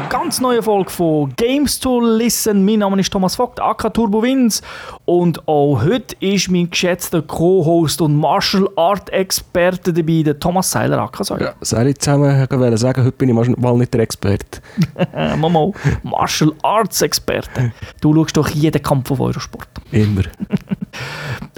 einer ganz neuen Folge von Games to Listen. Mein Name ist Thomas Vogt, aka Turbo Wins. Und auch heute ist mein geschätzter Co-Host und Martial Art Experte dabei, der Thomas Seiler, aka Seiler. Ja, Seiler zusammen, ich wollte sagen, heute bin ich mal nicht der Experte. Mama, Martial Arts Experte. Du schaust doch jeden Kampf auf Eurosport. Immer.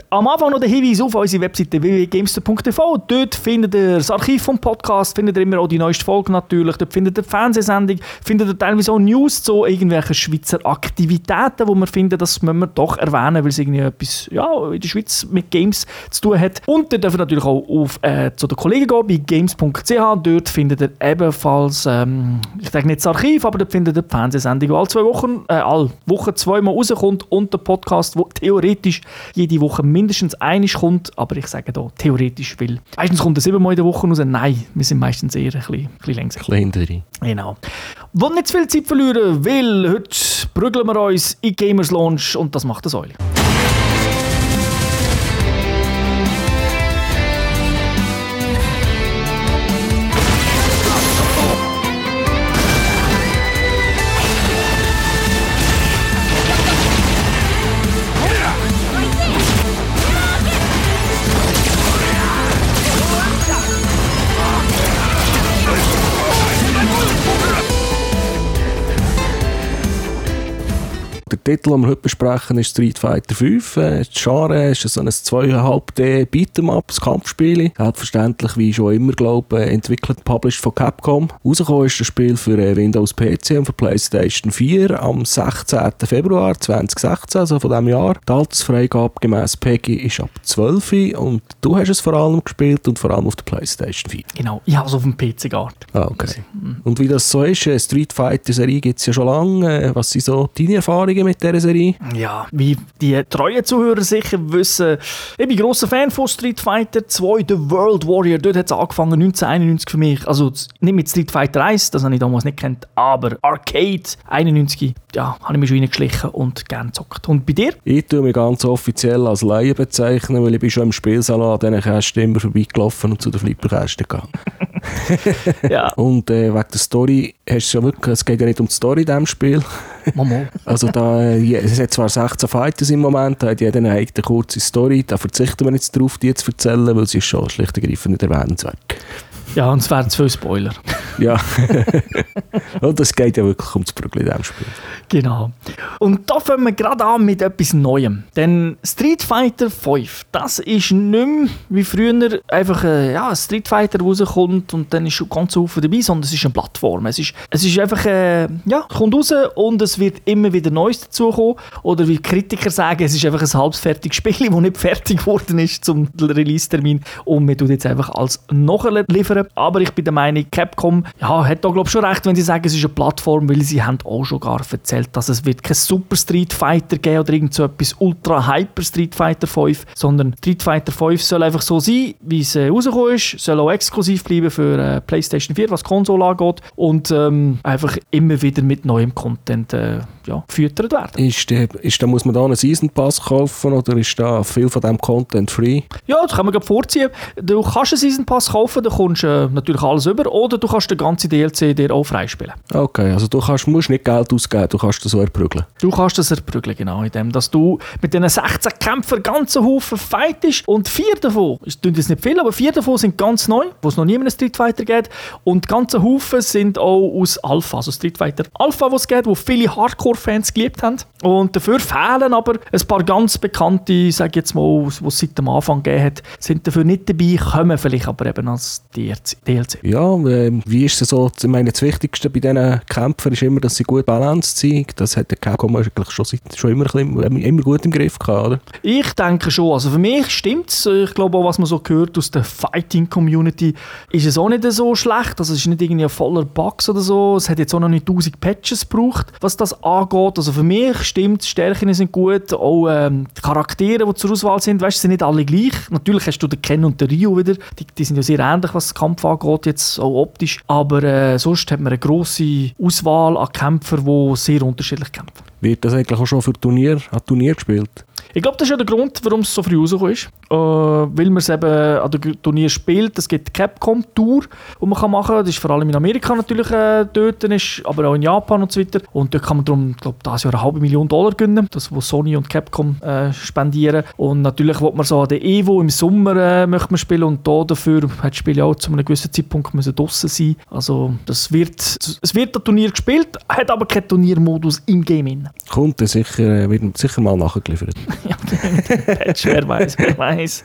Am Anfang noch der Hinweis auf unsere Webseite www.games.tv. Dort findet ihr das Archiv vom Podcast, findet ihr immer auch die neueste Folge natürlich. Dort findet ihr die Fernsehsendung, findet ihr teilweise auch News zu irgendwelchen Schweizer Aktivitäten, wo wir finden, das müssen wir doch erwähnen, weil es irgendwie etwas in der Schweiz mit Games zu tun hat. Und ihr dürft natürlich auch auf, zu den Kollegen gehen bei games.ch. Dort findet ihr ebenfalls, ich denke nicht das Archiv, aber dort findet ihr die Fernsehsendung, die alle Wochen zweimal rauskommt, und der Podcast, der theoretisch jede Woche mindestens einisch kommt, aber ich sage hier theoretisch, weil meistens kommt er 7 Mal in der Woche raus. Nein, wir sind meistens eher ein bisschen längser. Genau. Wir wollen nicht zu viel Zeit verlieren, weil heute prügeln wir uns in Gamers Launch und das macht das Säule. Der Titel, den wir heute besprechen, ist Street Fighter V. Das Genre ist so ein 2,5D Beat'em-up, das Kampfspiel. Selbstverständlich, wie ich schon immer glaube, entwickelt und published von Capcom. Rausgekommen ist das Spiel für Windows-PC und für PlayStation 4 am 16. Februar 2016, also von diesem Jahr. Die Altersfreigabe gemäss PEGI ist ab 12 und du hast es vor allem gespielt und vor allem auf der PlayStation 4. Genau, ich habe es auf dem PC gehabt. Ah, okay. Und wie das so ist, Street Fighter-Serie gibt es ja schon lange. Was sind so deine Erfahrungen mit dieser Serie? Ja, wie die treuen Zuhörer sicher wissen, ich bin grosser Fan von Street Fighter 2, The World Warrior. Dort hat es angefangen, 1991 für mich. Also nicht mit Street Fighter 1, das habe ich damals nicht gekannt, aber Arcade 91, ja, habe ich mich schon reingeschlichen und gerne gezockt. Und bei dir? Ich tue mich ganz offiziell als Laie bezeichnen, weil ich bin schon im Spielsalon an diesen Kästen immer vorbeigelaufen und zu den Flipperkästen gegangen. Ja. Und wegen der Story, hast du ja wirklich, es geht ja nicht um die Story in diesem Spiel. Mama. Also da, es hat zwar 16 Fighters im Moment, da hat jeder eine eigene kurze Story, da verzichten wir jetzt darauf, die zu erzählen, weil sie ist schon schlicht und ergreifend nicht erwähnenswert. Ja, und es wären zu viele Spoiler. Ja, und es geht ja wirklich ums Prügeln in diesem Spiel. Genau. Und da fangen wir gerade an mit etwas Neuem. Denn Street Fighter V, das ist nicht mehr wie früher einfach ein Street Fighter, der rauskommt und dann ist schon ganz viel dabei, sondern es ist eine Plattform. Es ist einfach, kommt raus und es wird immer wieder Neues dazukommen. Oder wie Kritiker sagen, es ist einfach ein halbfertiges Spiel, das nicht fertig geworden ist zum Release-Termin und man tut jetzt einfach als Nachher liefern. Aber ich bin der Meinung, Capcom hat da glaube ich schon recht, wenn sie sagen, es ist eine Plattform, weil sie haben auch schon gar erzählt, dass es wird kein Super Street Fighter geben oder irgend so etwas Ultra Hyper Street Fighter 5, sondern Street Fighter 5 soll einfach so sein, wie es rausgekommen ist, soll auch exklusiv bleiben für PlayStation 4, was die Konsole angeht, und einfach immer wieder mit neuem Content gefüttert werden. Ist da muss man da einen Season Pass kaufen oder ist da viel von diesem Content free? Ja, das kann man gerade vorziehen. Du kannst einen Season Pass kaufen, da kommst natürlich alles über, oder du kannst den ganzen DLC dir auch freispielen. Okay, also du musst nicht Geld ausgeben, du kannst das so erprügeln. Du kannst das erprügeln, genau, indem dass du mit diesen 16 Kämpfern ganzen Haufen fightest und 4 davon, es tun jetzt nicht viel, aber 4 davon sind ganz neu, wo es noch nie einen Street Fighter gibt, und ganze Haufen sind auch aus Alpha, also Street Fighter Alpha, die es gibt, wo viele Hardcore-Fans geliebt haben, und dafür fehlen aber ein paar ganz bekannte, sage ich jetzt mal, die es seit dem Anfang gegeben hat, sind dafür nicht dabei, kommen vielleicht aber eben als DLC. Ja, wie ist es so? Ich meine, das Wichtigste bei diesen Kämpfern ist immer, dass sie gut balanciert sind. Das hat der Capcom eigentlich schon immer gut im Griff gehabt, oder? Ich denke schon. Also für mich stimmt es. Ich glaube auch, was man so hört aus der Fighting-Community, ist es auch nicht so schlecht. Also es ist nicht irgendwie ein voller Bugs oder so. Es hat jetzt auch noch nicht 1000 Patches gebraucht, was das angeht. Also für mich stimmt es. Stärken sind gut. Auch die Charaktere, die zur Auswahl sind, weißt, sind nicht alle gleich. Natürlich hast du den Ken und den Ryu wieder. Die sind ja sehr ähnlich, was Kampf angeht, jetzt auch optisch. Aber sonst hat man eine grosse Auswahl an Kämpfern, die sehr unterschiedlich kämpfen. Wird das eigentlich auch schon für Turnier gespielt? Ich glaube, das ist ja der Grund, warum es so früh rausgekommen ist. Weil man es eben an den Turnier spielt. Es gibt die Capcom Tour, die man machen kann. Das ist vor allem in Amerika natürlich dort, ist, aber auch in Japan und so weiter. Und dort kann man darum, ich glaube, dieses Jahr $500,000 gewinnen. Das, was Sony und Capcom spendieren. Und natürlich will man so an der Evo im Sommer möchte man spielen. Und da dafür hat das Spiel auch zu einem gewissen Zeitpunkt müssen draussen sein. Also es wird das Turnier gespielt, hat aber keinen Turniermodus im Game in. Kommt, wird sicher mal nachgeliefert. Ja, das wer weiß, wer weiß.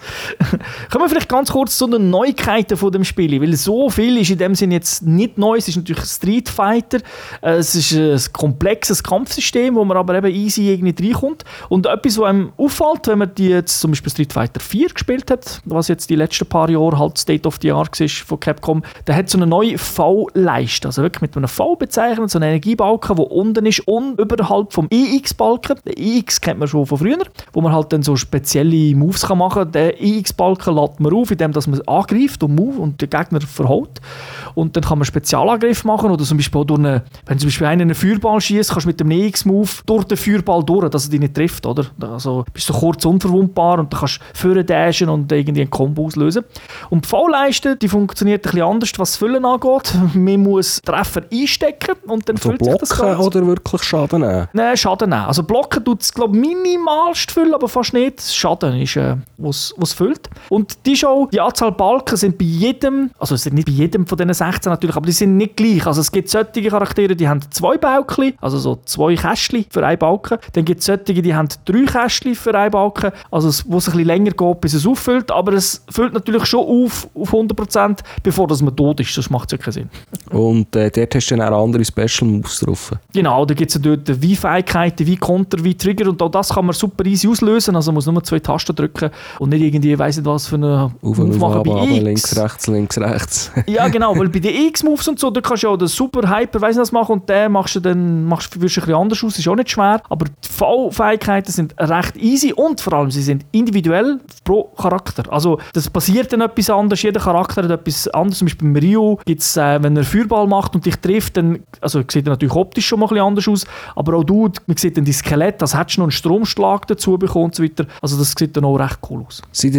Kommen wir vielleicht ganz kurz zu den Neuigkeiten von dem Spiel, weil so viel ist in dem Sinne jetzt nicht neu. Es ist natürlich Street Fighter, es ist ein komplexes Kampfsystem, wo man aber eben easy irgendwie reinkommt. Und etwas, was einem auffällt, wenn man die jetzt zum Beispiel Street Fighter 4 gespielt hat, was jetzt die letzten paar Jahre halt State of the Art war von Capcom, der hat so eine neue V-Leiste, also wirklich mit einem V bezeichnet, so einen Energiebalken, der unten ist und überhalb vom EX-Balken. Den EX kennt man schon von früher, wo man halt dann so spezielle Moves kann machen kann. Den EX-Balken lädt man auf, indem man angreift und Move und den Gegner verhaut. Und dann kann man Spezialangriff machen oder zum Beispiel durch eine, wenn zum Beispiel einer einen Feuerball schießt, kannst du mit dem EX-Move durch den Feuerball durch, dass er dich nicht trifft, oder? Also bist du so kurz unverwundbar und dann kannst du vorne dashen und irgendwie einen Combo auslösen. Und die V-Leiste, die funktioniert ein bisschen anders, was das Füllen angeht. Man muss Treffer einstecken und dann also füllt sich das Ganze. Blocken oder wirklich Schaden nehmen? Nein, Schaden nehmen. Also Blocken tut es, glaube ich, minimalst füllen, aber fast nicht. Schaden ist, was es füllt. Und die Anzahl Balken sind bei jedem, also sind nicht bei jedem von diesen 16 natürlich, aber die sind nicht gleich. Also es gibt solche Charaktere, die haben 2 Balken, also so 2 Kästchen für einen Balken. Dann gibt es solche, die haben 3 Kästchen für einen Balken, also wo es ein bisschen länger geht, bis es auffüllt, aber es füllt natürlich schon auf 100%, bevor das man tot ist, sonst macht es ja keinen Sinn. Und dort hast du dann auch andere Special Moves drauf. Genau, da gibt es ja dort wie Fähigkeiten, wie Konter, wie Trigger und auch das kann man super easy auslösen, also man muss nur 2 Tasten drücken und nicht irgendwie, weiss nicht was für eine Move machen bei X. Links, rechts. Ja genau, weil bei den X-Moves und so, da kannst du ja auch den super Hyper, weiss nicht was machen und den machst du dann, wirst du ein bisschen anders aus, ist auch nicht schwer, aber die V-Fähigkeiten sind recht easy und vor allem, sie sind individuell pro Charakter. Also das passiert dann etwas anderes, jeder Charakter hat etwas anderes, zum Beispiel beim Ryu gibt es, wenn er Feuerball macht und dich trifft, dann also, sieht er natürlich optisch schon mal ein bisschen anders aus, aber auch man sieht dann dein Skelett, als hättest du noch einen Stromschlag dazu bekommen und so weiter. Also das sieht dann auch recht cool aus. Sie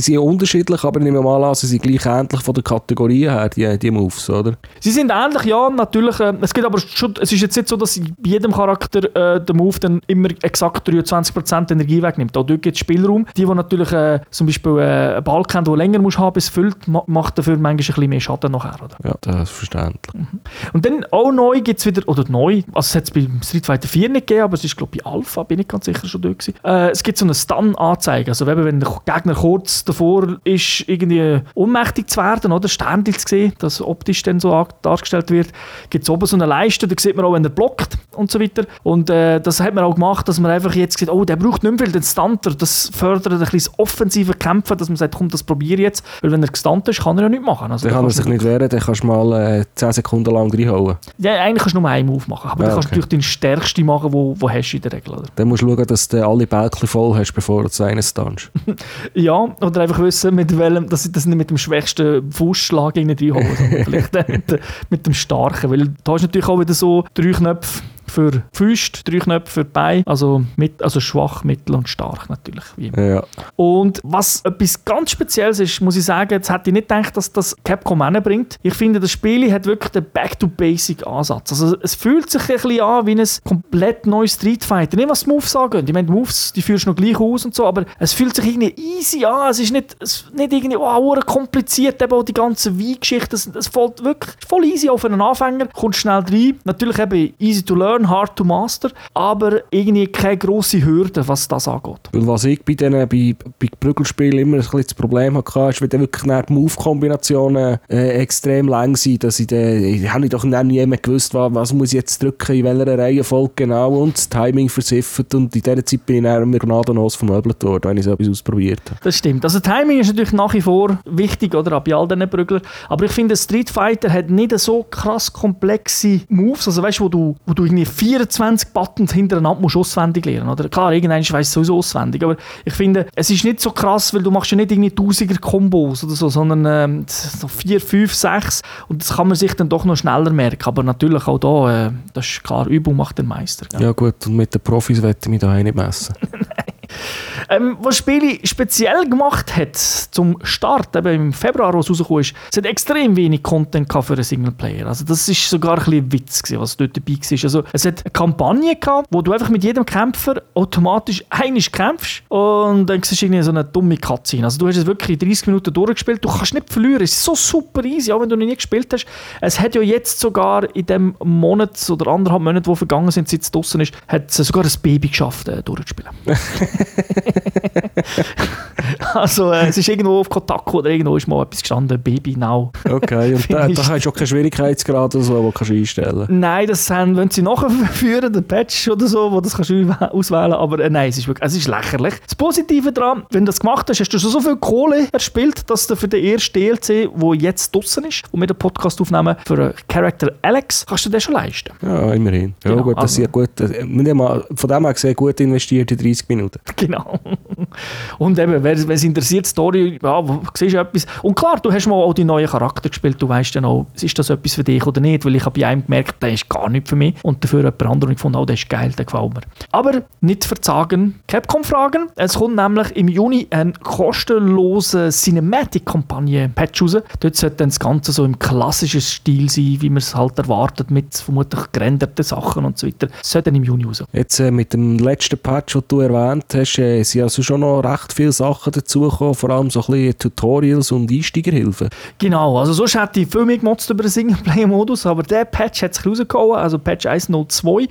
sind unterschiedlich, aber ich nehme mal an, sie sind gleich ähnlich von der Kategorie her, die Moves, oder? Sie sind ähnlich, ja, natürlich. Es gibt aber schon, es ist jetzt nicht so, dass bei jedem Charakter der Move dann immer exakt 23% Energie wegnimmt. Auch dort gibt es Spielraum. Die natürlich zum Beispiel einen Balken haben, der länger muss haben, bis es füllt, macht dafür manchmal ein bisschen mehr Schaden nachher, oder? Ja, das ist verständlich. Mhm. Und dann auch neu gibt es wieder, oder neu, also es hat es beim Street Fighter 4 nicht gegeben, aber es ist, glaube ich, bei Alpha, bin ich ganz sicher schon da gewesen. Es gibt so eine Stun-Anzeige, also wenn der Gegner kurz davor ist, irgendwie ohnmächtig zu werden, oder Sternchen zu sehen, das optisch dann so dargestellt wird, gibt es oben so eine Leiste, da sieht man auch, wenn er blockt und so weiter. Und das hat man auch gemacht, dass man einfach jetzt sieht, oh, der braucht nicht mehr viel, den Stunter, das fördert ein bisschen das offensive Kämpfen, dass man sagt, komm, das probiere ich jetzt, weil wenn er gestunt ist, kann er ja nichts machen. Also, dann kann er sich nicht wehren, dann kannst du mal 10 Sekunden lang reinhauen. Ja, eigentlich kannst du nur einen Move machen, aber dann kannst du natürlich den stärksten machen, wo hast du in der Regel. Oder? Dann musst du schauen, dass du alle Bälkchen voll hast, bevor du zu einem stunst. Ja, oder einfach wissen, dass ich das nicht mit dem schwächsten Fußschlag reinhaue, sondern vielleicht mit dem starken, weil da hast du natürlich auch wieder so 3 Knöpfe für Füße, 3 Knöpfe für Beine, also schwach, mittel und stark natürlich. Wie immer. Ja. Und was etwas ganz Spezielles ist, muss ich sagen, jetzt hätte ich nicht gedacht, dass das Capcom hinbringt. Ich finde, das Spiel hat wirklich den Back-to-Basic-Ansatz. Also es fühlt sich ein bisschen an wie ein komplett neues Street Fighter. Nicht, was die Moves angeht. Ich meine, die Moves, die führst du noch gleich aus und so, aber es fühlt sich irgendwie easy an. Es ist nicht irgendwie kompliziert, eben auch die ganze Wii-Geschichte. Es fällt wirklich voll easy auf einen Anfänger, kommst schnell rein. Natürlich eben easy to learn, hard to master, aber irgendwie keine grosse Hürde, was das angeht. Weil was ich bei Prügelspielen immer ein bisschen das Problem hatte, ist, wenn dann wirklich die Move-Kombinationen extrem lang sind, dass ich habe doch noch nie mehr gewusst, was muss ich jetzt drücken, in welcher Reihenfolge genau und das Timing versiffert und in dieser Zeit bin ich dann mit Gnadenlos vermöbelt worden, wenn ich so etwas ausprobiert habe. Das stimmt. Also Timing ist natürlich nach wie vor wichtig, oder? Bei all diesen Prüglern. Aber ich finde, Street Fighter hat nicht so krass komplexe Moves, also weißt, wo du 24 Buttons hintereinander musst auswendig lernen. Oder? Klar, irgendwann weiss sowieso auswendig, aber ich finde, es ist nicht so krass, weil du machst ja nicht irgendwie 1000er-Kombos oder so, sondern so 4, 5, 6 und das kann man sich dann doch noch schneller merken, aber natürlich auch da, das ist klar, Übung macht den Meister. Gell? Ja gut, und mit den Profis werde ich mich da nicht messen. Was Spiele speziell gemacht hat zum Start, eben im Februar, als es rausgekommen ist, es hat extrem wenig Content für einen Singleplayer. Also das war sogar ein bisschen Witz, was dort dabei war. Also es hat eine Kampagne gehabt, wo du einfach mit jedem Kämpfer automatisch einmal kämpfst und dann siehst du irgendwie so eine dumme Cutscene. Also du hast es wirklich 30 Minuten durchgespielt, du kannst nicht verlieren, es ist so super easy, auch wenn du noch nie gespielt hast. Es hat ja jetzt sogar in dem Monat oder anderthalb Monaten, die vergangen sind, seit es draussen ist, hat es sogar ein Baby geschafft, durchzuspielen. Also es ist irgendwo auf Kotaku oder irgendwo ist mal etwas gestanden, Baby Now. Okay, und da hast du auch keinen Schwierigkeitsgrad oder so, den du einstellen kannst? Nein, das wollen sie nachher führen, den Patch oder so, wo das kannst du auswählen kannst, aber nein, es ist wirklich, es ist lächerlich. Das Positive daran, wenn du das gemacht hast, hast du schon so viel Kohle erspielt, dass du für den ersten DLC, der jetzt draussen ist und wir den Podcast aufnehmen, für den Charakter Alex, kannst du den schon leisten. Ja, immerhin. Ja, genau, gut, das also. Ist gut. Von dem her gesehen, gut investiert in 30 Minuten. Genau. Und eben, wenn es interessiert, die Story, ja, siehst du etwas. Und klar, du hast mal auch die neuen Charakter gespielt, du weißt dann auch, ist das etwas für dich oder nicht, weil ich habe bei einem gemerkt, der ist gar nicht für mich und dafür jemand anderen gefunden, oh, der ist geil, der gefällt mir. Aber nicht verzagen, Capcom fragen, es kommt nämlich im Juni eine kostenlose Cinematic-Kampagne-Patch raus. Dort sollte dann das Ganze so im klassischen Stil sein, wie man es halt erwartet, mit vermutlich gerenderten Sachen und so weiter. Das sollte dann im Juni raus. Jetzt mit dem letzten Patch, den du erwähnt hast, sind also schon noch recht viele Sachen dazugekommen, vor allem so ein bisschen Tutorials und Einsteigerhilfen. Genau, also sonst hätte ich viel mehr gemotzt über den Singleplayer-Modus, aber der Patch hat sich rausgehauen, also Patch 1.0.2.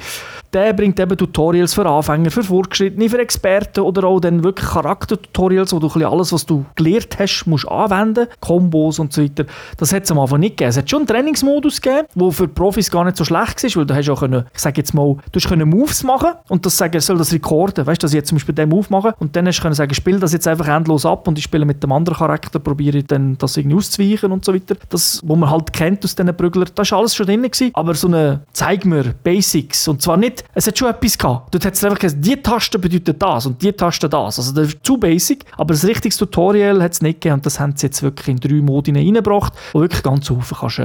Der bringt eben Tutorials für Anfänger, für Fortgeschrittene, für Experten oder auch dann wirklich Charakter-Tutorials, wo du ein bisschen alles, was du gelernt hast, musst anwenden, Kombos und so weiter. Das hat es am Anfang nicht gegeben. Es hat schon einen Trainingsmodus gegeben, der für Profis gar nicht so schlecht war, weil du hast auch können, ich sage jetzt mal, du können Moves machen und das sagen, soll das rekorden, weißt du, dass ich jetzt zum Beispiel den Move mache und dann hast du können sagen, spiel das jetzt einfach endlos ab und ich spiele mit dem anderen Charakter, probiere dann das irgendwie auszuweichen und so weiter. Das, was man halt kennt aus diesen Prüglern, das war alles schon drin gewesen, aber so eine zeig mir Basics und zwar nicht, es hat schon etwas gehabt. Dort hat es einfach gesagt, die Taste bedeutet das und die Taste das. Also das ist zu basic, aber ein richtiges Tutorial hat es nicht gegeben und das haben sie jetzt wirklich in 3 Modi reingebracht, wo wirklich ganz offen kannst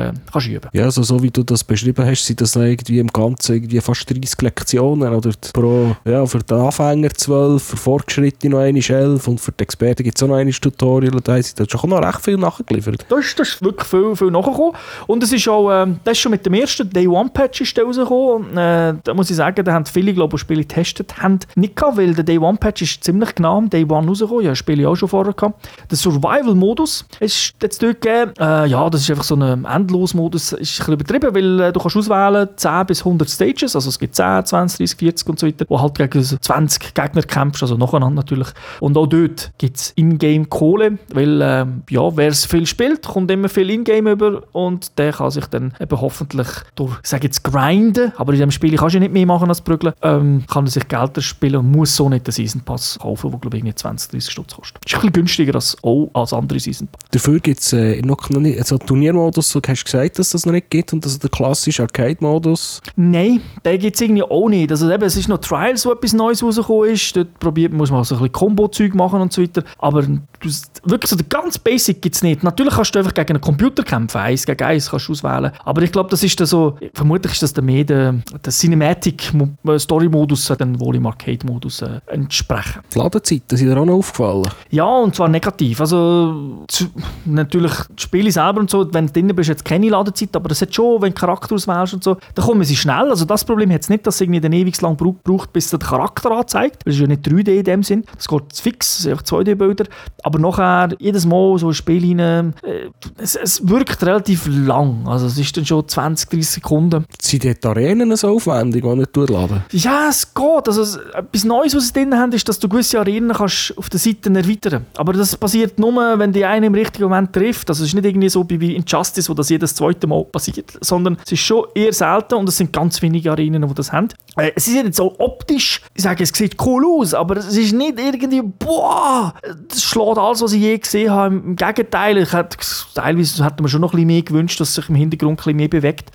üben. Ja, also so wie du das beschrieben hast, sind das irgendwie im Ganzen irgendwie fast 30 Lektionen oder pro, ja, für den Anfänger 12, für Fortgeschrittene noch eine 11 und für die Experten gibt es auch noch ein Tutorial und da hat schon noch recht viel nachgeliefert. Das ist wirklich viel nachgekommen und es ist auch, das ist schon mit dem ersten Day-One-Patch ist der rausgekommen und da muss ich sagen, da haben viele, glaube ich, Spiele getestet, haben nicht gehabt, weil der Day-One-Patch ist ziemlich genau am Day-One rausgekommen, ja, Spiele auch schon vorher gehabt. Der Survival-Modus ist jetzt dort gegeben, ja, das ist einfach so ein Endlos-Modus, ist ein bisschen übertrieben, weil du kannst auswählen 10 bis 100 Stages, also es gibt 10, 20, 30, 40 und so weiter, wo halt gegen 20 Gegner kämpfst, also nacheinander natürlich. Und auch dort gibt es In-Game-Kohle, weil ja, wer es viel spielt, kommt immer viel In-Game über und der kann sich dann eben hoffentlich durch, ich sage jetzt grinden, aber in diesem Spiel kannst du ja nicht mehr machen als prügeln, kann er sich Geld erspielen und muss so nicht den Season Pass kaufen, der glaube ich nicht 20, 30 Stutz kostet. Das ist ein bisschen günstiger als andere Season Pass. Dafür gibt es noch nicht, also Turniermodus, du hast gesagt, dass das noch nicht gibt und also der klassische Arcade-Modus? Nein, den gibt es irgendwie auch nicht. Also eben, es ist noch Trials, wo etwas Neues rausgekommen ist. Dort muss man so ein bisschen Combo-Zeug machen und so weiter. Aber wirklich so der ganz Basic gibt es nicht. Natürlich kannst du einfach gegen einen Computer kämpfen. 1 gegen 1 kannst du auswählen. Aber ich glaube, das ist dann so, vermutlich ist das dann mehr der Cinematic-Story-Modus, dann wohl im Arcade-Modus entsprechen. Die Ladezeiten sind dir auch noch aufgefallen? Ja, und zwar negativ. Also natürlich die Spiele selber und so, wenn du drin bist, jetzt keine Ladezeit, aber das hat schon, wenn du Charakter auswählst und so, dann kommen sie schnell. Also das Problem hat es nicht, dass irgendwie dann ewig lang braucht, bis der Charakter anzeigt. Das ist ja nicht 3D in dem Sinn. Das geht fix, das sind einfach 2D-Bilder. Aber nachher, jedes Mal so ein Spiel rein, es wirkt relativ lang. Also es ist dann schon 20, 30 Sekunden. Sind die Arenen so aufwendig, die nicht durchladen? Ja, es geht. Also etwas Neues, was sie drin haben, ist, dass du gewisse Arenen kannst auf den Seiten erweitern. Aber das passiert nur, wenn die eine im richtigen Moment trifft. Also es ist nicht irgendwie so wie Injustice, wo das jedes zweite Mal passiert, sondern es ist schon eher selten und es sind ganz wenige Arenen, die das haben. Es ist jetzt auch optisch, ich sage, es sieht cool aus, aber es ist nicht irgendwie, boah, das schlägt alles, was ich je gesehen habe. Im Gegenteil, teilweise hätte man schon noch ein bisschen mehr gewünscht, dass sich im Hintergrund ein bisschen mehr bewegt.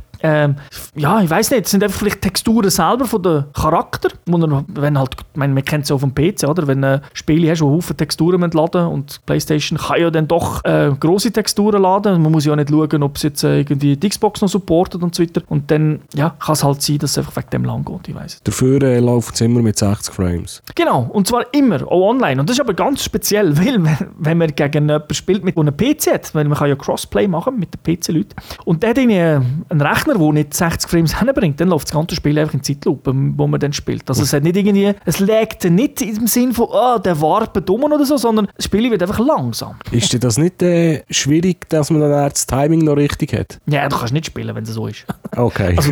ja, ich weiss nicht, sind einfach vielleicht Texturen selber von den Charakter, wo er, wenn halt, ich meine, man kennt es ja auf dem PC, oder? Wenn du Spiele hast, die Haufen Texturen laden müssen, und die PlayStation kann ja dann doch grosse Texturen laden, man muss ja nicht schauen, ob es jetzt irgendwie die Xbox noch supportet und so weiter, und dann ja, kann es halt sein, dass es einfach wegen dem lang geht, ich weiss. Dafür läuft es immer mit 60 Frames. Genau, und zwar immer, auch online, und das ist aber ganz speziell, weil wenn man gegen jemanden spielt, der einen PC hat, weil man kann ja Crossplay machen mit den PC-Leuten, und der hat einen Rechner, der nicht 60 Frames hinbringt, dann läuft das ganze Spiel einfach in Zeitlupe, wo man dann spielt. Also es hat nicht irgendwie, es lägt nicht im Sinn von, oh, der warpet um oder so, sondern das Spiel wird einfach langsam. Ist dir das nicht schwierig, dass man dann das Timing noch richtig hat? Ja, du kannst nicht spielen, wenn es so ist. Okay. Also,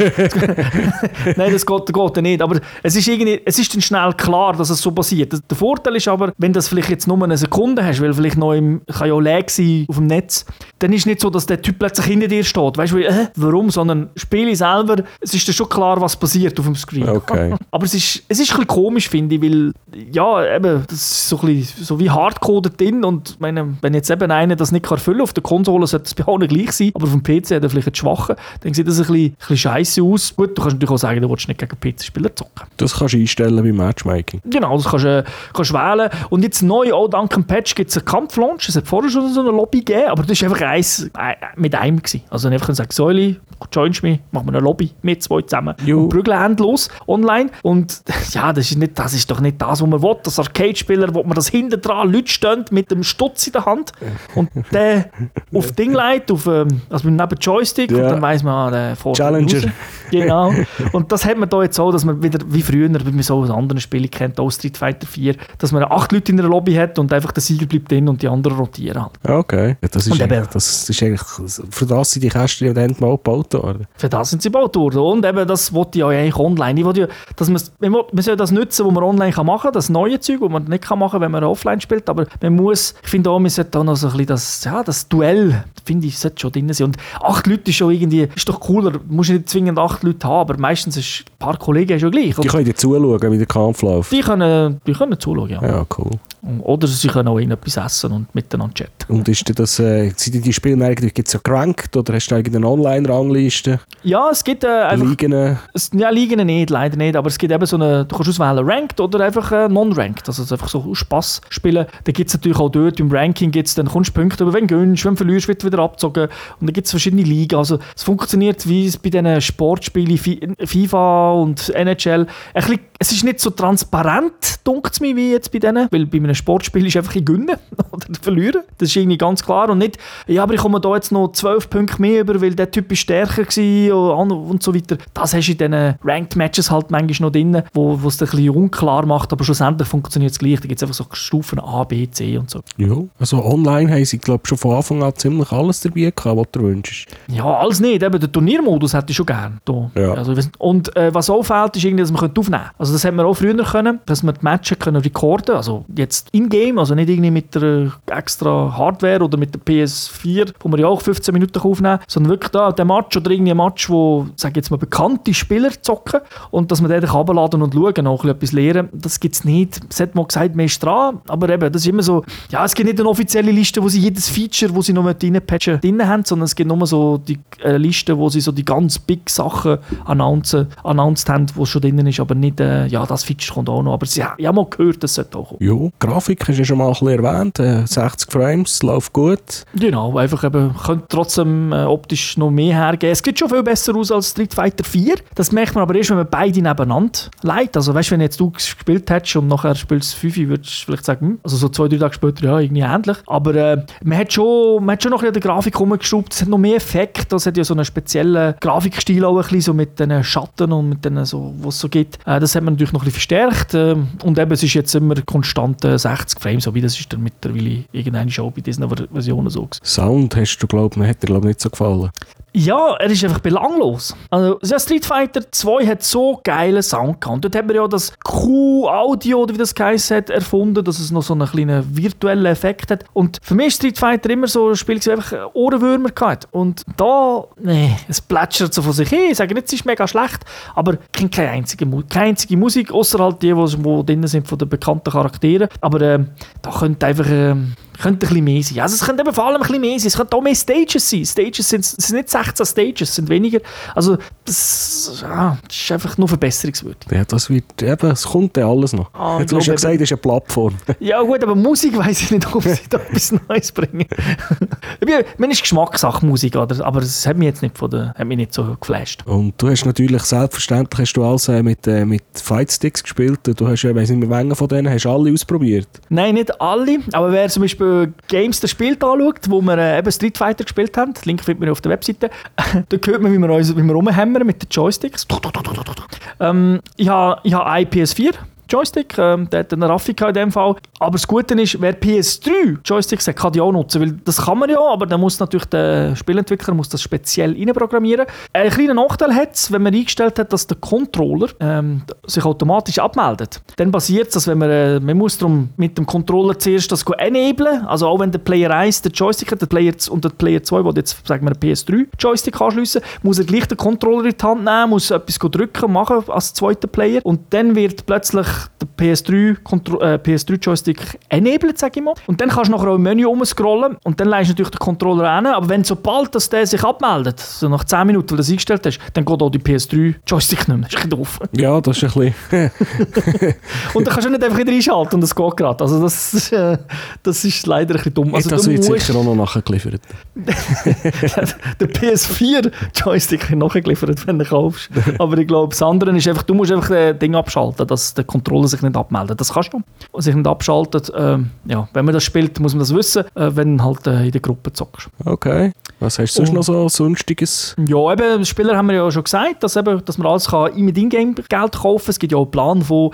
nein, das geht dann nicht, aber es ist dann schnell klar, dass es so passiert. Der Vorteil ist aber, wenn das vielleicht jetzt nur eine Sekunde hast, weil vielleicht noch kann ja lag sein auf dem Netz, dann ist es nicht so, dass der Typ plötzlich hinter dir steht. Weißt du, warum? Sondern Spiele selber, es ist dann schon klar, was passiert auf dem Screen. Okay. Aber es ist ein bisschen komisch, finde ich, weil, ja, eben, das ist so ein bisschen so wie hardcoded drin, und meine, wenn jetzt eben einer das nicht erfüllen kann, auf der Konsole sollte es bei allen gleich sein, aber auf dem PC hat er vielleicht einen Schwachen, dann sieht das ein bisschen scheiße aus. Gut, du kannst natürlich auch sagen, du willst nicht gegen PC-Spieler zocken. Das kannst du einstellen beim Matchmaking. Genau, das kannst wählen. Und jetzt neu, auch dank dem Patch, gibt es einen Kampflaunch. Es hat vorher schon so eine Lobby gegeben, aber das war einfach eins mit einem gewesen. Also einfach können sagen, Säuli, joinst mich, machen wir eine Lobby, wir zwei zusammen. Und prügeln endlos online. Und ja, das ist doch nicht das, was man will. Als Arcade-Spieler will man das hinten dran, Leute stehen mit dem Stutz in der Hand und der auf Ding legt, also neben Joystick, ja. Und dann weiss man, der Challenger. Raus. Genau. Und das hat man da jetzt auch, dass man wieder, wie früher, wie man so aus anderen Spielen kennt, auch Street Fighter 4, dass man 8 Leute in einer Lobby hat und einfach der Sieger bleibt drin und die anderen rotieren. Okay. Für das sind die Kästchen am Ende mal gebaut worden. Für das sind sie gebaut worden. Und eben, das wollte ich auch eigentlich online. Ich wollte ja, dass man soll das nutzen, was man online machen kann, das neue Zeug, was man nicht machen kann, wenn man offline spielt. Aber man muss, ich finde auch, man sollte auch noch so ein bisschen das Duell, finde ich, sollte schon drin sein. Und 8 Leute ist schon irgendwie, ist doch cooler. Du musst nicht zwingend 8 Leute haben, aber meistens ist ein paar Kollegen schon gleich. Die können dir zuschauen, wie der Kampf läuft. Die können zuschauen, ja. Ja, cool. Oder sie können auch irgendetwas essen und miteinander chatten. Und ist das, sind die Spiele eigentlich, gibt es ja gerankt oder hast du irgendeine Online-Rangliste? Ja, es gibt einfach... Ligen? Ja, Ligen nicht, leider nicht, aber es gibt eben so eine... Du kannst auswählen, Ranked oder einfach Non-Ranked, also einfach so Spass spielen. Dann gibt es natürlich auch dort, im Ranking gibt's dann kommst du Punkte, aber wenn du gewinnst, wenn du verlierst, wird wieder abgezogen. Und dann gibt es verschiedene Ligen, also es funktioniert wie es bei diesen Sportspielen, FIFA und NHL, es ist nicht so transparent, dunkt es mir, wie jetzt bei denen, weil bei einem Sportspiel ist einfach ein Gönnen oder Verlieren. Das ist irgendwie ganz klar und nicht, ja, aber ich komme da jetzt noch 12 Punkte mehr über, weil der Typ ist stärker war und so weiter. Das hast du in diesen Ranked Matches halt manchmal noch drin, wo es ein bisschen unklar macht, aber schlussendlich funktioniert es gleich. Da gibt es einfach so Stufen A, B, C und so. Ja, also online haben sie, glaube ich, schon von Anfang an ziemlich alles dabei gehabt, was du wünschst. Ja, alles nicht. Eben, den Turniermodus hätte ich schon gerne. Ja. Also, und was auch fehlt, ist irgendwie, dass man aufnehmen können. Also das hätten wir auch früher können, dass wir die Matches können recorden, also jetzt in-game, also nicht irgendwie mit der extra Hardware oder mit der PS4, wo man ja auch 15 Minuten aufnehmen kann, sondern wirklich da den Match oder irgendein Match, wo, sag jetzt mal, bekannte Spieler zocken und dass man den runterladen und schauen, auch etwas lernen, das gibt es nicht. Es hat mal gesagt, man ist dran, aber eben, das ist immer so, ja, es gibt nicht eine offizielle Liste, wo sie jedes Feature, wo sie noch reinpatchen, drin haben, sondern es gibt nur so die Liste, wo sie so die ganz big Sachen announced haben, wo es schon drin ist, aber nicht, ja, das Feature kommt auch noch, aber sie, ich habe mal gehört, das sollte auch kommen. Ja, Grafik hast du ja schon mal ein bisschen erwähnt, 60 Frames, läuft gut. Genau, einfach eben, könnte trotzdem optisch noch mehr hergeben. Es sieht schon viel besser aus als Street Fighter 4, das merkt man aber erst, wenn man beide nebeneinander leitet. Also weißt du, wenn jetzt du gespielt hättest und nachher spielst du 5, würdest du vielleicht sagen, also so 2-3 Tage später, ja, irgendwie ähnlich. Aber man hat schon noch ein bisschen an der Grafik rumgeschraubt, es hat noch mehr Effekt, das hat ja so einen speziellen Grafikstil auch ein bisschen, so mit den Schatten und mit denen, so, was es so gibt. Das hat man natürlich noch ein bisschen verstärkt und eben, es ist jetzt immer konstant 60 Frames, so wie das ist dann mittlerweile irgendeine Show bei diesen Versionen so. Sound hast du, hat dir nicht so gefallen. Ja, er ist einfach belanglos. Also, Street Fighter 2 hat so geilen Sound gehabt. Dort haben wir ja das Q-Audio, oder wie das geheißen hat, erfunden, dass es noch so einen kleinen virtuellen Effekt hat. Und für mich ist Street Fighter immer so ein Spiel, das einfach Ohrenwürmer hatte. Und da, es plätschert so von sich hin. Ich sage nicht, es ist mega schlecht, aber keine einzige Musik, außer halt die, die drin sind von den bekannten Charakteren. Aber da könnte einfach... Könnte ein bisschen mehr sein. Also es könnte eben vor allem ein bisschen mehr sein. Es könnte auch mehr Stages sein. Stages sind nicht 16 Stages, es sind weniger. Also das ist einfach nur verbesserungswürdig. Ja, das wird eben, es kommt ja alles noch. Du hast ja gesagt, es ist eine Plattform. Ja gut, aber Musik weiss ich nicht, ob sie da etwas Neues bringen. Man ist Geschmackssache Musik, aber es hat mich jetzt nicht, hat mich nicht so geflasht. Und du hast natürlich, selbstverständlich hast du alles mit Fightsticks gespielt. Du hast ja, weiss nicht mehr, Menge von denen, hast alle ausprobiert? Nein, nicht alle, aber wer zum Beispiel Games das Spiel anschaut, wo wir eben Street Fighter gespielt haben, den Link findet man auf der Webseite, da hört man, wie wir rumhämmern mit den Joysticks. Ich habe einen PS4 Joystick, der hat eine Raffika in dem Fall. Aber das Gute ist, wer PS3 Joysticks hat, kann die auch nutzen, weil das kann man ja, aber dann muss natürlich der Spielentwickler muss das speziell reinprogrammieren. Ein kleiner Nachteil hat es, wenn man eingestellt hat, dass der Controller sich automatisch abmeldet. Dann passiert es, dass man muss darum mit dem Controller zuerst das enablen, also auch wenn der Player 1 den Joystick hat, der Player und der Player 2, der jetzt sagen wir einen PS3 Joystick anschliessen, muss er gleich den Controller in die Hand nehmen, muss etwas drücken, machen als zweiter Player und dann wird plötzlich der PS3-Joystick enabled, sage ich mal. Und dann kannst du nachher auch im Menü rumscrollen und dann leitest du natürlich den Controller an. Aber wenn sobald dass der sich abmeldet, so nach 10 Minuten, weil du das eingestellt hast, dann geht auch die PS3-Joystick nicht mehr. Das ist ein bisschen doof. Ja, das ist ein bisschen... Und dann kannst du nicht einfach wieder einschalten und das geht gerade. Also das ist leider ein bisschen dumm. Also das wird sicher auch noch nachgeliefert. Der PS4-Joystick wird nachgeliefert, wenn du kaufst. Aber ich glaube, das andere ist einfach, du musst einfach das Ding abschalten, dass der Controller sich nicht abmelden. Das kannst du. Und sich nicht abschalten. Ja, wenn man das spielt, muss man das wissen, wenn du halt in der Gruppe zockst. Okay. Was hast du sonst noch so Sonstiges? Ja, eben, Spieler haben wir ja schon gesagt, dass man alles kann mit Ingame-Geld kaufen. Es gibt ja auch einen Plan von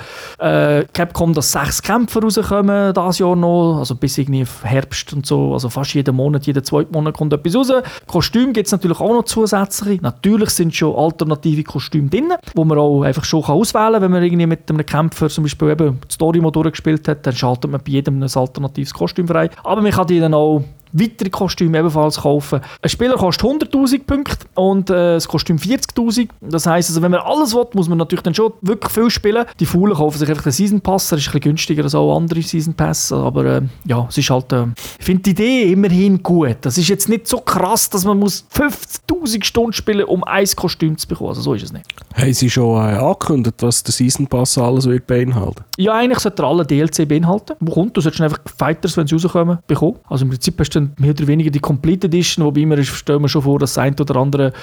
Capcom, dass 6 Kämpfer rauskommen, dieses Jahr noch, also bis irgendwie Herbst und so, also fast jeden Monat, jeden zweiten Monat kommt etwas raus. Kostüme gibt es natürlich auch noch zusätzliche. Natürlich sind schon alternative Kostüme drin, wo man auch einfach schon auswählen kann, wenn man irgendwie mit einem Kämpfer zum Beispiel eben die Story mal durchgespielt hat, dann schaltet man bei jedem ein alternatives Kostüm frei. Aber man kann die dann auch weitere Kostüme ebenfalls kaufen. Ein Spieler kostet 100'000 Punkte und das Kostüm 40'000. Das heisst, also, wenn man alles will, muss man natürlich dann schon wirklich viel spielen. Die Faulen kaufen sich einfach den Season Pass, der ist ein bisschen günstiger als auch andere Season Pass. Aber ja, es ist halt... ich finde die Idee immerhin gut. Das ist jetzt nicht so krass, dass man 50'000 Stunden spielen muss, um ein Kostüm zu bekommen. Also so ist es nicht. Haben Sie schon angekündigt, was der Season Pass alles wird beinhalten? Ja, eigentlich sollte er alle DLC beinhalten. Wo kommt? Du solltest einfach Fighters, wenn sie rauskommen, bekommen. Also im Prinzip hast du mehr oder weniger die Complete Edition, wobei wir stellen wir schon vor, dass das ein oder andere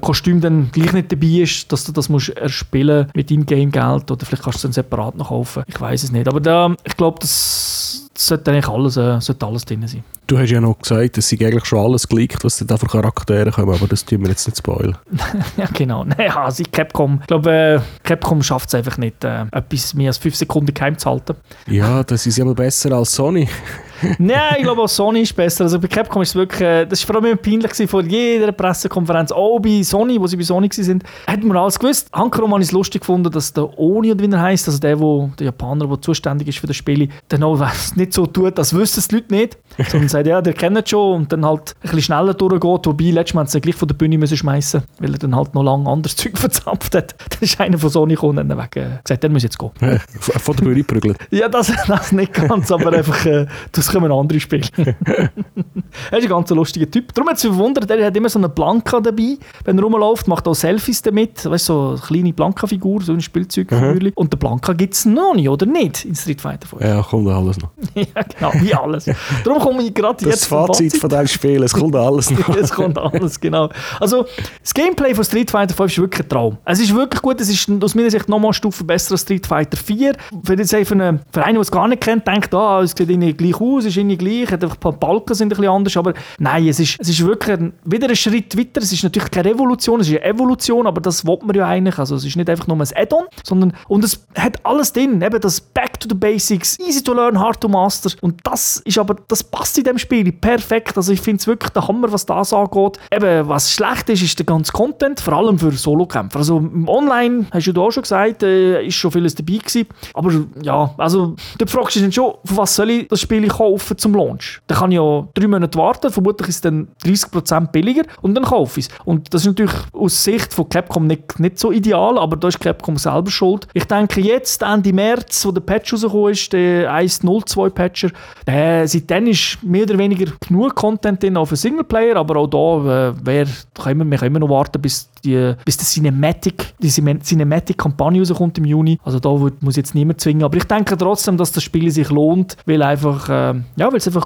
Kostüm dann gleich nicht dabei ist, dass du das musst erspielen mit In-Game-Geld oder vielleicht kannst du es dann separat noch kaufen. Ich weiß es nicht, aber ich glaube, das sollte eigentlich alles drin sein. Du hast ja noch gesagt, es sei eigentlich schon alles geleakt, was da für Charaktere kommen, aber das tun wir jetzt nicht spoilern. Ja, genau. Naja, also Capcom, ich glaube, Capcom schafft es einfach nicht, etwas mehr als 5 Sekunden geheim zu halten. Ja, das ist ja mal besser als Sony. Nein, ich glaube auch Sony ist besser. Also bei Capcom ist es wirklich, das war vor allem peinlich vor jeder Pressekonferenz, auch bei Sony, wo sie bei Sony waren, hat man alles gewusst. Hankerum habe ich es lustig gefunden, dass der Oni, oder wie er heisst, also der Japaner, der zuständig ist für das Spiel, dann auch nicht so tut, als wüssten es die Leute nicht, sondern sagt, ja, der kennt es schon und dann halt ein bisschen schneller durchgeht, wobei letztes Mal gleich von der Bühne müssen schmeißen, weil er dann halt noch lange anderes Zeug verzapft hat. Dann ist einer von Sony gekommen und hat gesagt, der muss jetzt gehen. Von der Bühne prügeln. Ja, das nicht ganz, aber einfach, das können andere spielen. Er ist ein ganz lustiger Typ. Darum hat es mich verwundert, er hat immer so eine Blanka dabei, wenn er rumläuft, macht auch Selfies damit, weißt du, so eine kleine Blanka-Figur, so ein Spielzeugfigur. Mhm. Und der Blanka gibt es noch nicht, oder nicht? In Street Fighter 4. Ja, kommt alles noch. Ja, genau, wie alles. Darum komme ich gerade jetzt zum Fazit von diesem Spiel, es kommt alles noch. Es kommt alles, genau. Also, das Gameplay von Street Fighter 5 ist wirklich ein Traum. Es ist wirklich gut, es ist aus meiner Sicht nochmal eine Stufe besser als Street Fighter 4. Für einen, der es gar nicht kennt, denkt, es sieht ihnen gleich aus, ist ihnen gleich, hat einfach ein paar Balken sind ein bisschen anders, aber nein, es ist wirklich wieder ein Schritt weiter. Es ist natürlich keine Revolution, es ist eine Evolution, aber das will man ja eigentlich. Also es ist nicht einfach nur ein Add-on, sondern, und es hat alles drin, eben das Back to the Basics, easy to learn, hard to master, und das passt in dem Spiel perfekt. Also ich finde es wirklich der Hammer, was das angeht. Eben, was schlecht ist, ist der ganze Content, vor allem für Solo-Kämpfer. Also online, hast du auch schon gesagt, ist schon vieles dabei gewesen, aber ja, also du fragst dich dann schon, von was soll ich das Spiel kaufen? kaufen zum Launch. Dann kann ich ja 3 Monate warten, vermutlich ist es dann 30% billiger und dann kaufe ich es. Und das ist natürlich aus Sicht von Capcom nicht so ideal, aber da ist Capcom selber schuld. Ich denke, jetzt Ende März, wo der Patch rausgekommen ist, der 1.02-Patcher, seitdem ist mehr oder weniger genug Content drin, auch für Singleplayer, aber auch da wir können immer noch warten, bis die Cinematic-Kampagne rauskommt im Juni. Also da muss jetzt niemand zwingen. Aber ich denke trotzdem, dass das Spiel sich lohnt, weil es einfach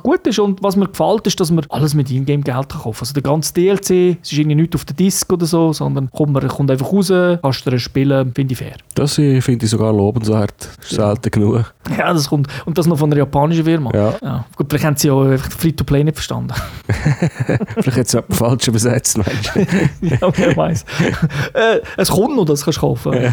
gut ist. Und was mir gefällt, ist, dass man alles mit Ingame-Geld kaufen kann. Also der ganze DLC, es ist irgendwie nichts auf der Disc oder so, sondern kommt einfach raus, kannst du spielen, finde ich fair. Das finde ich sogar lobenswert. Das ist selten genug. Ja, das kommt. Und das noch von einer japanischen Firma. Ja. Ja. Gut, vielleicht haben sie ja einfach Free-to-Play nicht verstanden. Vielleicht hat es jemand falsch übersetzt, meinst du? Ja, wer weiss. Es kommt noch, das kannst du kaufen. Ja.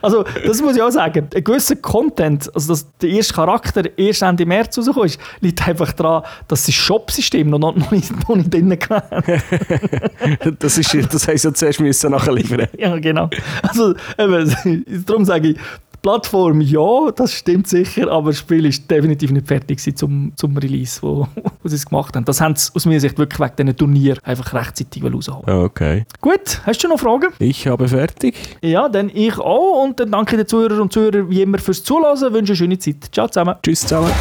Also, das muss ich auch sagen. Ein gewisser Content, also dass der erste Charakter erst Ende März rausgekommen ist, liegt einfach daran, dass sie das Shop-System noch nicht drin haben. Das heisst, ja zuerst müssen nachliefern. Ja, genau. Also, darum sage ich, Plattform, ja, das stimmt sicher, aber das Spiel ist definitiv nicht fertig zum Release, wo sie es gemacht haben. Das haben sie aus meiner Sicht wirklich wegen diesen Turnier einfach rechtzeitig rausholen. Okay. Gut, hast du noch Fragen? Ich habe fertig. Ja, dann ich auch und dann danke den Zuhörern und Zuhörern wie immer fürs Zuhören. Wünsche eine schöne Zeit. Ciao zusammen. Tschüss zusammen.